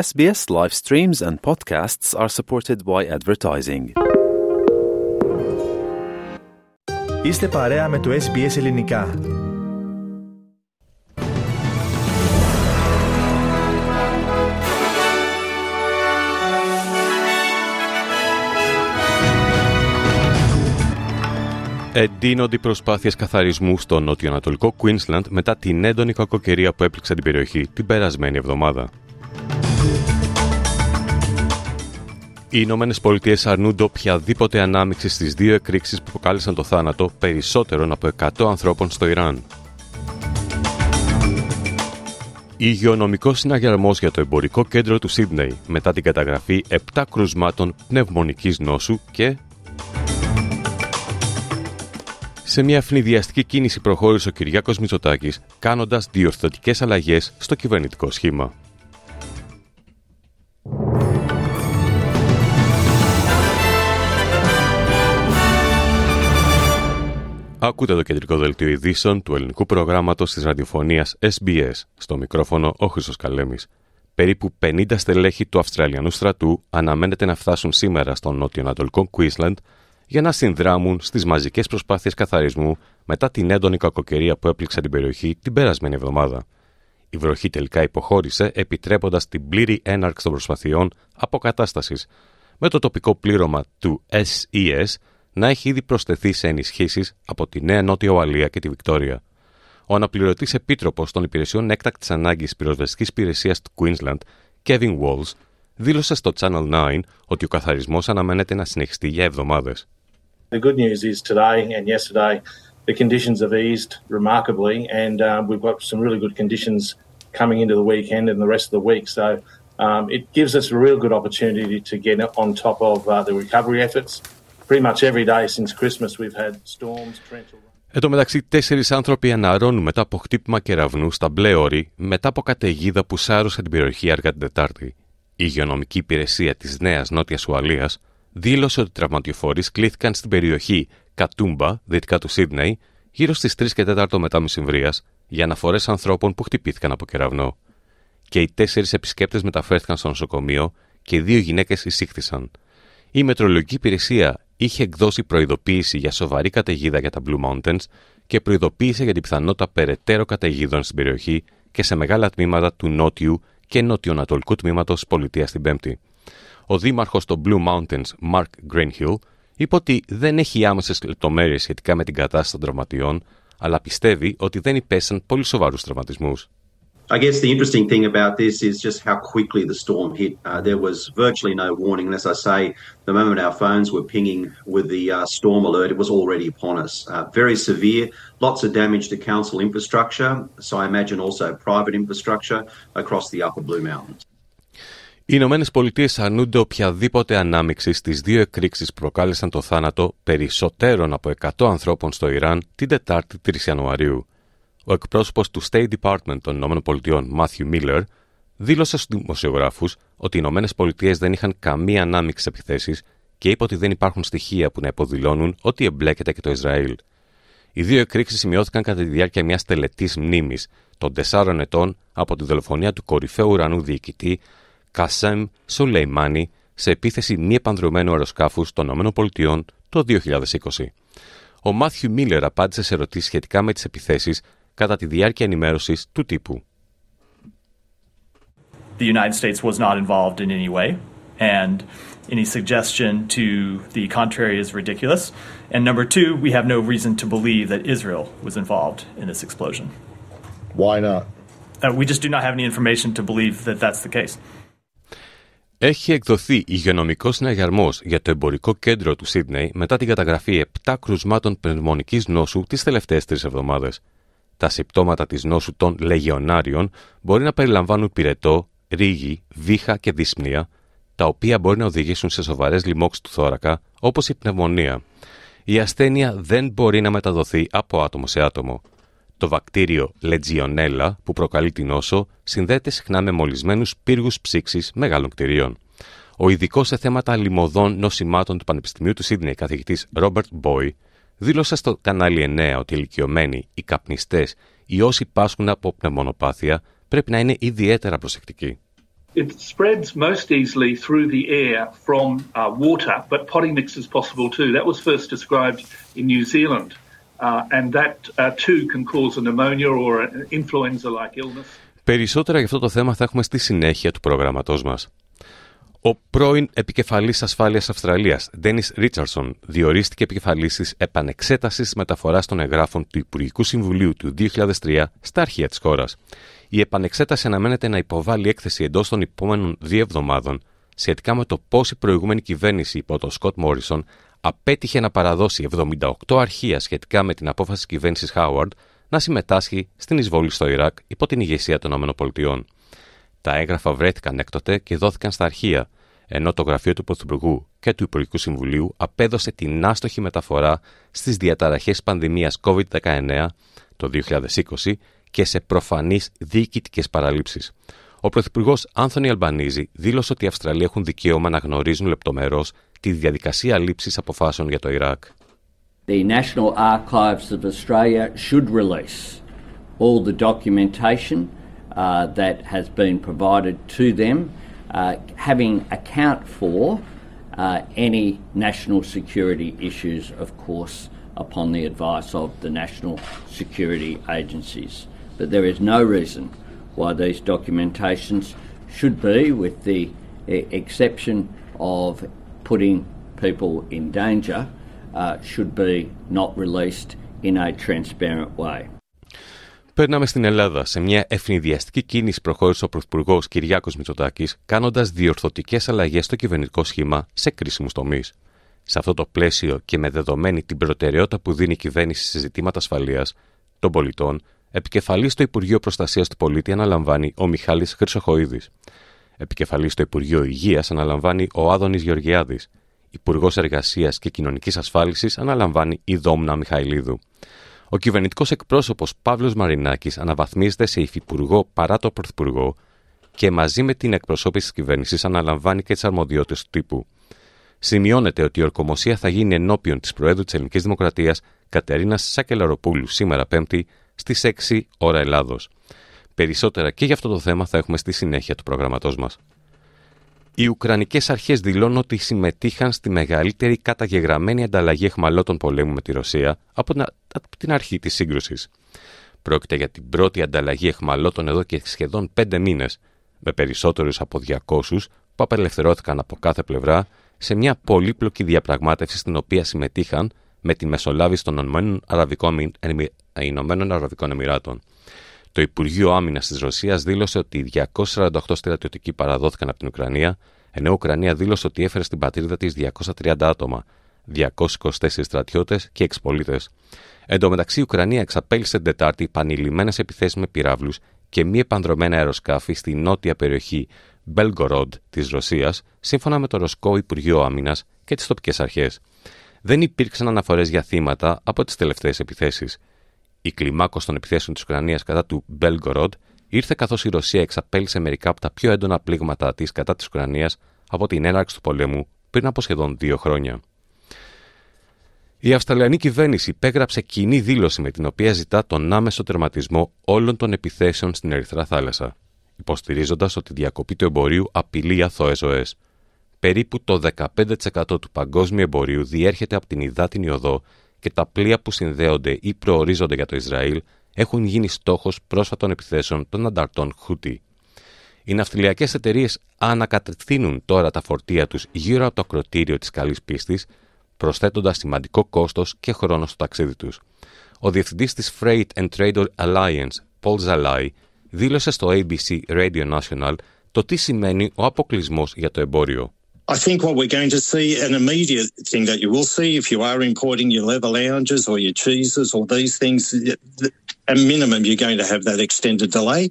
SBS live streams and podcasts are supported by advertising. Είστε παρέα με το SBS Ελληνικά. Εντείνονται οι προσπάθειες καθαρισμού στο νοτιοανατολικό Queensland μετά την έντονη κακοκαιρία που έπληξε την περιοχή την περασμένη εβδομάδα. Οι Ηνωμένες Πολιτείες αρνούνται οποιαδήποτε ανάμειξη στις δύο εκρήξεις που προκάλεσαν το θάνατο περισσότερων από 100 ανθρώπων στο Ιράν. Υγειονομικός συναγερμός για το εμπορικό κέντρο του Σίδνεϊ μετά την καταγραφή 7 κρουσμάτων πνευμονικής νόσου και... Σε μια φνηδιαστική κίνηση προχώρησε ο Κυριάκος Μητσοτάκης, κάνοντας διορθωτικές αλλαγές στο κυβερνητικό σχήμα. Ακούτε το κεντρικό δελτίο ειδήσεων του ελληνικού προγράμματος της ραδιοφωνίας SBS, στο μικρόφωνο ο Χριστός Καλέμης. Περίπου 50 στελέχη του Αυστραλιανού στρατού αναμένεται να φτάσουν σήμερα στο νότιο-ανατολικό Queensland για να συνδράμουν στις μαζικές προσπάθειες καθαρισμού μετά την έντονη κακοκαιρία που έπληξε την περιοχή την περασμένη εβδομάδα. Η βροχή τελικά υποχώρησε, επιτρέποντας την πλήρη έναρξη των προσπαθειών αποκατάστασης, με το τοπικό πλήρωμα του SES να έχει ήδη προσθεθεί σε ενισχύσεις από τη Νέα Νότια Ουαλία και τη Βικτόρια. Ο αναπληρωτής επίτροπος των υπηρεσιών έκτακτης ανάγκης πυροσβεστικής υπηρεσίας του Queensland, Kevin Walls, δήλωσε στο Channel 9 ότι ο καθαρισμός αναμένεται να συνεχιστεί για εβδομάδες. The good news is today and yesterday the conditions have eased remarkably and we've got some really good conditions coming into the weekend and the rest of the week. So it gives us a real good opportunity to get on top of the recovery efforts. Pretty much every day since Christmas we've had storms, torrential rain. Εν τω μεταξύ, 4 άνθρωποι αναρρώνουν μετά από χτύπημα κεραυνού στα Μπλε Όρη μετά από καταιγίδα που σάρωσε την περιοχή αργά την Τετάρτη. Η υγειονομική υπηρεσία της Νέας Νότιας Ουαλίας δήλωσε ότι οι τραυματιοφόροι κλήθηκαν στην περιοχή Κατούμπα, δυτικά του Σίδνεϊ, γύρω στις 3 και 4 μετά μεσημβρίας, για αναφορές ανθρώπων που χτυπήθηκαν από κεραυνό. Και οι 4 επισκέπτες μεταφέρθηκαν στο νοσοκομείο και οι 2 γυναίκες εισήχθησαν. Η Μετρολογική Υπηρεσία είχε εκδώσει προειδοποίηση για σοβαρή καταιγίδα για τα Blue Mountains και προειδοποίησε για την πιθανότητα περαιτέρω καταιγίδων στην περιοχή και σε μεγάλα τμήματα του νότιου και νοτιοανατολικού τμήματος πολιτείας την Πέμπτη. Ο δήμαρχος των Blue Mountains, Mark Greenhill, είπε ότι δεν έχει άμεσες λεπτομέρειες σχετικά με την κατάσταση των τραυματιών, αλλά πιστεύει ότι δεν υπέσαν πολύ σοβαρούς τραυματισμούς. I guess the interesting thing about this is just how quickly the storm hit. There was virtually no warning. And as I say, the moment our phones were pinging with the storm alert, it was already upon us. Very severe, lots of damage to council infrastructure. So I imagine also private infrastructure across the upper Blue Mountains. Οι Ηνωμένες Πολιτείες αρνούνται οποιαδήποτε ανάμειξη στις δύο εκρήξεις που προκάλεσαν το θάνατο περισσότερων από 100 ανθρώπων στο Ιράν την Τετάρτη 3 Ιανουαρίου. Ο εκπρόσωπος του State Department των ΗΠΑ, Matthew Miller, δήλωσε στους δημοσιογράφους ότι οι ΗΠΑ δεν είχαν καμία ανάμειξη σε επιθέσεις και είπε ότι δεν υπάρχουν στοιχεία που να υποδηλώνουν ότι εμπλέκεται και το Ισραήλ. Οι δύο εκρήξεις σημειώθηκαν κατά τη διάρκεια μιας τελετής μνήμης των 4 ετών από τη δολοφονία του κορυφαίου Ουρανού διοικητή Qasem Soleimani σε επίθεση μη επανδρωμένου αεροσκάφους των ΗΠΑ το 2020. Ο Matthew Miller απάντησε σε ερωτήσεις σχετικά με τις επιθέσεις κατά τη διάρκεια ενημέρωσης του τύπου. The United States was not involved in any way, and any suggestion to the contrary is ridiculous. And number two, we have no reason to believe that Israel was involved in this explosion. Why not? We just do not have any information to believe that that's the case. Έχει εκδοθεί υγειονομικός συναγερμός για το εμπορικό κέντρο του Σίδνεϊ μετά την καταγραφή 7 κρουσμάτων πνευμονικής νόσου τις τελευταίες 3 εβδομάδες. Τα συμπτώματα της νόσου των Λεγιονάριων μπορεί να περιλαμβάνουν πυρετό, ρίγη, βήχα και δύσπνοια, τα οποία μπορεί να οδηγήσουν σε σοβαρές λοιμώξεις του θώρακα, όπως η πνευμονία. Η ασθένεια δεν μπορεί να μεταδοθεί από άτομο σε άτομο. Το βακτήριο Legionella, που προκαλεί την νόσο, συνδέεται συχνά με μολυσμένους πύργους ψήξης μεγάλων κτηρίων. Ο ειδικός σε θέματα λοιμωδών νοσημάτων του Πανεπιστημίου του Σίδνεϊ, καθηγητής Robert Boy, δήλωσε στο κανάλι 9 ότι οι ηλικιωμένοι, οι καπνιστές ή όσοι πάσχουν από πνευμονοπάθεια πρέπει να είναι ιδιαίτερα προσεκτικοί. It spreads most easily through the air from water, but potting mix is possible too. That was first described in New Zealand, and that too can cause a pneumonia or an influenza-like illness. Περισσότερα για αυτό το θέμα θα έχουμε στη συνέχεια του προγραμματός μας. Ο πρώην επικεφαλής ασφάλειας Αυστραλίας, Ντένις Ρίτσαρντσον, διορίστηκε επικεφαλής της επανεξέτασης μεταφοράς των εγγράφων του Υπουργικού Συμβουλίου του 2003 στα αρχεία της χώρας. Η επανεξέταση αναμένεται να υποβάλει έκθεση εντός των επόμενων 2 εβδομάδων σχετικά με το πώς η προηγούμενη κυβέρνηση υπό τον Σκοτ Μόρισον απέτυχε να παραδώσει 78 αρχεία σχετικά με την απόφαση της κυβέρνησης Χάουαρντ να συμμετάσχει στην εισβολή στο Ιράκ υπό την ηγεσία των ΗΠΑ. Τα έγγραφα βρέθηκαν έκτοτε και δόθηκαν στα αρχεία, ενώ το γραφείο του Πρωθυπουργού και του Υπουργικού Συμβουλίου απέδωσε την άστοχη μεταφορά στις διαταραχές πανδημίας COVID-19 το 2020 και σε προφανείς διοικητικές παραλήψεις. Ο Πρωθυπουργός Άνθονι Αλμπανίζη δήλωσε ότι οι Αυστραλοί έχουν δικαίωμα να γνωρίζουν λεπτομερώς τη διαδικασία λήψης αποφάσεων για το Ιράκ. The National Archives of Australia should release all the documentation that has been provided to them, having account for any national security issues, of course, upon the advice of the national security agencies. But there is no reason why these documentations should be, with the exception of putting people in danger, should be not released in a transparent way. Περνάμε στην Ελλάδα. Σε μια ευνηδιαστική κίνηση προχώρησε ο Πρωθυπουργός Κυριάκος Μητσοτάκης, κάνοντας διορθωτικές αλλαγές στο κυβερνητικό σχήμα σε κρίσιμους τομείς. Σε αυτό το πλαίσιο και με δεδομένη την προτεραιότητα που δίνει η κυβέρνηση σε ζητήματα ασφαλείας των πολιτών, επικεφαλής στο Υπουργείο Προστασίας του Πολίτη αναλαμβάνει ο Μιχάλης Χρυσοχοίδης. Επικεφαλής στο Υπουργείο Υγείας αναλαμβάνει ο Άδωνης Γεωργιάδης. Υπουργός Εργασίας και Κοινωνικής Ασφάλισης αναλαμβάνει η Δόμνα Μιχαηλίδου. Ο κυβερνητικός εκπρόσωπος Παύλος Μαρινάκης αναβαθμίζεται σε υφυπουργό παρά το πρωθυπουργό και μαζί με την εκπροσώπηση της κυβέρνησης αναλαμβάνει και τις αρμοδιότητες του τύπου. Σημειώνεται ότι η ορκομοσία θα γίνει ενώπιον της Προέδρου της Ελληνικής Δημοκρατίας Κατερίνας Σακελλαροπούλου σήμερα Πέμπτη στις 6 ώρα Ελλάδος. Περισσότερα και για αυτό το θέμα θα έχουμε στη συνέχεια του προγραμματός μας. Οι Ουκρανικές αρχές δηλώνουν ότι συμμετείχαν στη μεγαλύτερη καταγεγραμμένη ανταλλαγή αιχμαλώτων πολέμου με τη Ρωσία από την αρχή της σύγκρουσης. Πρόκειται για την πρώτη ανταλλαγή αιχμαλώτων εδώ και σχεδόν 5 μήνες, με περισσότερους από 200 που απελευθερώθηκαν από κάθε πλευρά σε μια πολύπλοκη διαπραγμάτευση στην οποία συμμετείχαν με τη μεσολάβηση των Ηνωμένων Αραβικών Εμιράτων. Το Υπουργείο Άμυνας της Ρωσίας δήλωσε ότι 248 στρατιωτικοί παραδόθηκαν από την Ουκρανία, ενώ η Ουκρανία δήλωσε ότι έφερε στην πατρίδα της 230 άτομα, 224 στρατιώτες και 6 πολίτες. Εν τω μεταξύ, η Ουκρανία εξαπέλυσε την Τετάρτη επανειλημμένες επιθέσεις με πυράβλους και μη επανδρομένα αεροσκάφη στη νότια περιοχή Belgorod της Ρωσίας, σύμφωνα με το Ρωσικό Υπουργείο Άμυνας και τις τοπικές αρχές. Δεν υπήρξαν αναφορές για θύματα από τις τελευταίες επιθέσεις. Η κλιμάκωση των επιθέσεων της Ουκρανίας κατά του Μπελγκορόντ ήρθε καθώς η Ρωσία εξαπέλυσε μερικά από τα πιο έντονα πλήγματα της κατά της Ουκρανίας από την έναρξη του πολέμου πριν από σχεδόν 2 χρόνια. Η Αυστραλιανή κυβέρνηση υπέγραψε κοινή δήλωση με την οποία ζητά τον άμεσο τερματισμό όλων των επιθέσεων στην Ερυθρά Θάλασσα, υποστηρίζοντας ότι η διακοπή του εμπορίου απειλεί αθώες ζωές. Περίπου το 15% του παγκόσμιου εμπορίου διέρχεται από την υδάτινη οδό και τα πλοία που συνδέονται ή προορίζονται για το Ισραήλ έχουν γίνει στόχος πρόσφατων επιθέσεων των ανταρτών Χούτι. Οι ναυτιλιακές εταιρείες ανακατευθύνουν τώρα τα φορτία τους γύρω από το ακροτήριο της καλής πίστης, προσθέτοντας σημαντικό κόστος και χρόνο στο ταξίδι τους. Ο διευθυντής της Freight and Trader Alliance, Paul Zalai, δήλωσε στο ABC Radio National το τι σημαίνει ο αποκλεισμός για το εμπόριο. I think what we're going to see, an immediate thing that you will see if you are importing your leather lounges or your cheeses or these things, at minimum you're going to have that extended delay,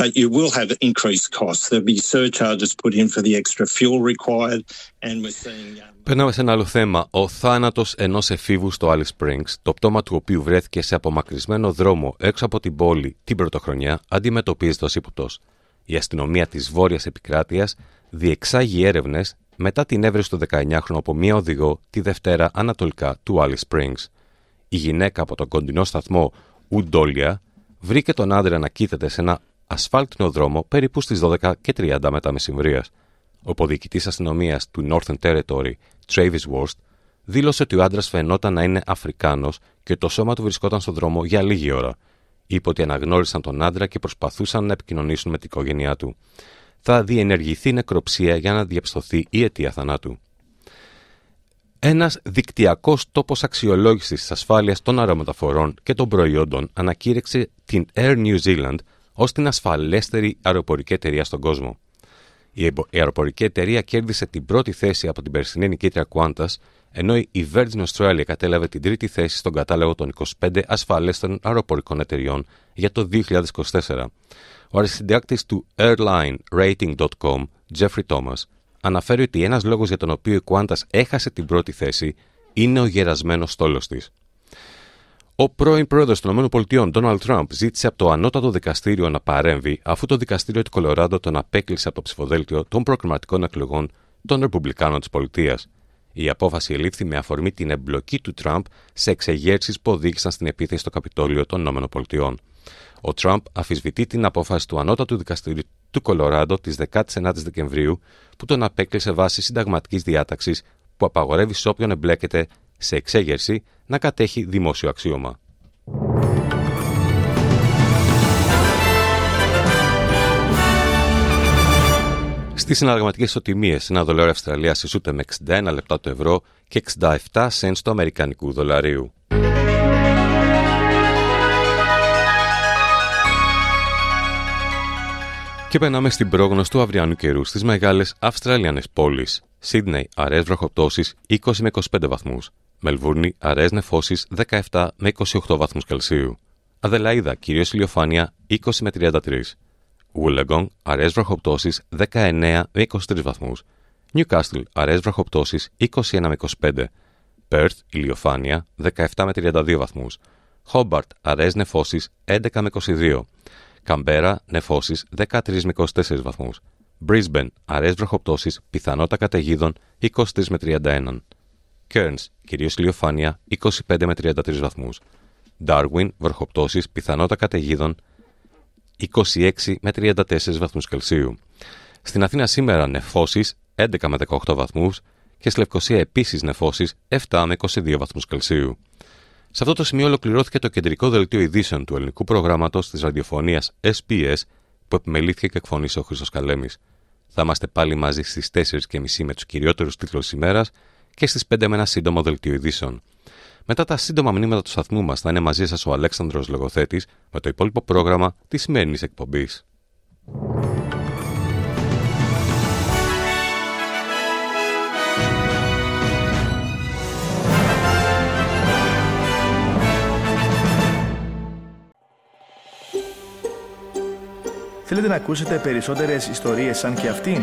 but you will have increased costs. There'll be surcharges put in for the extra fuel required and we're seeing... Περνάμε σε ένα άλλο θέμα. Ο θάνατος ενός εφήβου στο Alice Springs, το πτώμα του οποίου βρέθηκε σε απομακρυσμένο δρόμο έξω από την πόλη την Πρωτοχρονιά, αντιμετωπίζεται ως ύποπτος. Η αστυνομία της Βόρειας Επικράτειας διεξάγει έρευνες μετά την έβρεση του 19χρονου από μία οδηγό τη Δευτέρα ανατολικά του Alice Springs. Η γυναίκα από τον κοντινό σταθμό Undoolya βρήκε τον άντρα να κοίταται σε ένα ασφάλτινο δρόμο περίπου στις 12:30 μετά μεσημβρίας. Ο ποδιοικητής αστυνομίας του Northern Territory, Travis Worst, δήλωσε ότι ο άντρας φαινόταν να είναι Αφρικάνος και το σώμα του βρισκόταν στον δρόμο για λίγη ώρα. Είπε ότι αναγνώρισαν τον άντρα και προσπαθούσαν να επικοινωνήσουν με την οικογένειά του. Θα διενεργηθεί νεκροψία για να διαπιστωθεί η αιτία θανάτου. Ένας δικτυακός τόπος αξιολόγησης της ασφάλειας των αερομεταφορών και των προϊόντων ανακήρυξε την Air New Zealand ως την ασφαλέστερη αεροπορική εταιρεία στον κόσμο. Η αεροπορική εταιρεία κέρδισε την πρώτη θέση από την περσινή νικήτρια Qantas, ενώ η Virgin Australia κατέλαβε την τρίτη θέση στον κατάλογο των 25 ασφαλέστερων αεροπορικών εταιρεών για το 2024. Ο αρχισυντάκτης του airlinerating.com, Jeffrey Thomas, αναφέρει ότι ένας λόγος για τον οποίο η Qantas έχασε την πρώτη θέση είναι ο γερασμένος στόλος της. Ο πρώην πρόεδρος των ΗΠΑ, Donald Trump, ζήτησε από το ανώτατο δικαστήριο να παρέμβει αφού το δικαστήριο του Κολοράντο τον απέκλεισε από το ψηφοδέλτιο των προκριματικών εκλογών των Ρεπουμπλικάνων της πολιτείας. Η απόφαση ελήφθη με αφορμή την εμπλοκή του Τραμπ σε εξεγέρσεις που οδήγησαν στην επίθεση στο Καπιτόλιο των ΗΠΑ. Ο Τραμπ αμφισβητεί την απόφαση του ανώτατου δικαστηρίου του Κολοράντο της 19ης Δεκεμβρίου που τον απέκλεισε βάσει συνταγματικής διάταξης που απαγορεύει σε όποιον εμπλέκεται σε εξέγερση να κατέχει δημόσιο αξίωμα. Στις συναλλαγματικές ισοτιμίες, $1 Αυστραλίας ισούται με 61 λεπτά το ευρώ και 67 σέντς του αμερικανικού δολαρίου. Και περνάμε στην πρόγνωση του αυριανού καιρού στις μεγάλες Αυστραλιανές πόλεις. Σίδνεϊ, αραιές βροχοπτώσεις 20 με 25 βαθμούς. Μελβούρνη, αραιές νεφώσεις 17 με 28 βαθμούς Κελσίου. Αδελαίδα, κυρίως ηλιοφάνεια 20 με 33. Wollongong, αραιές βροχοπτώσεις 19 με 23 βαθμούς. Newcastle, αραιές βροχοπτώσεις 21 με 25. Perth, ηλιοφάνεια 17 με 32 βαθμούς. Hobart, αραιές νεφώσεις 11 με 22. Καμπέρα, νεφώσεις 13 με 24 βαθμούς. Brisbane, αραιές βροχοπτώσεις, πιθανότητα καταιγίδων 23 με 31. Cairns, κυρίως ηλιοφάνεια 25 με 33 βαθμούς. Darwin, βροχοπτώσεις, πιθανότητα καταιγίδων 26 με 34 βαθμούς Κελσίου. Στην Αθήνα σήμερα νεφώσεις 11 με 18 βαθμούς και στη Λευκοσία επίσης νεφώσεις 7 με 22 βαθμούς Κελσίου. Σε αυτό το σημείο ολοκληρώθηκε το κεντρικό δελτίο ειδήσεων του ελληνικού προγράμματος της ραδιοφωνίας SBS που επιμελήθηκε και εκφωνήσε ο Χριστός Καλέμης. Θα είμαστε πάλι μαζί στις 4:30 με τους κυριότερους τίτλους της ημέρας και στις 5 με ένα σύντομο δελτίο ειδήσεων. Μετά τα σύντομα μηνύματα του σταθμού μας θα είναι μαζί σας ο Αλέξανδρος Λογοθέτης με το υπόλοιπο πρόγραμμα της σημερινής εκπομπής. Θέλετε να ακούσετε περισσότερες ιστορίες σαν και αυτήν?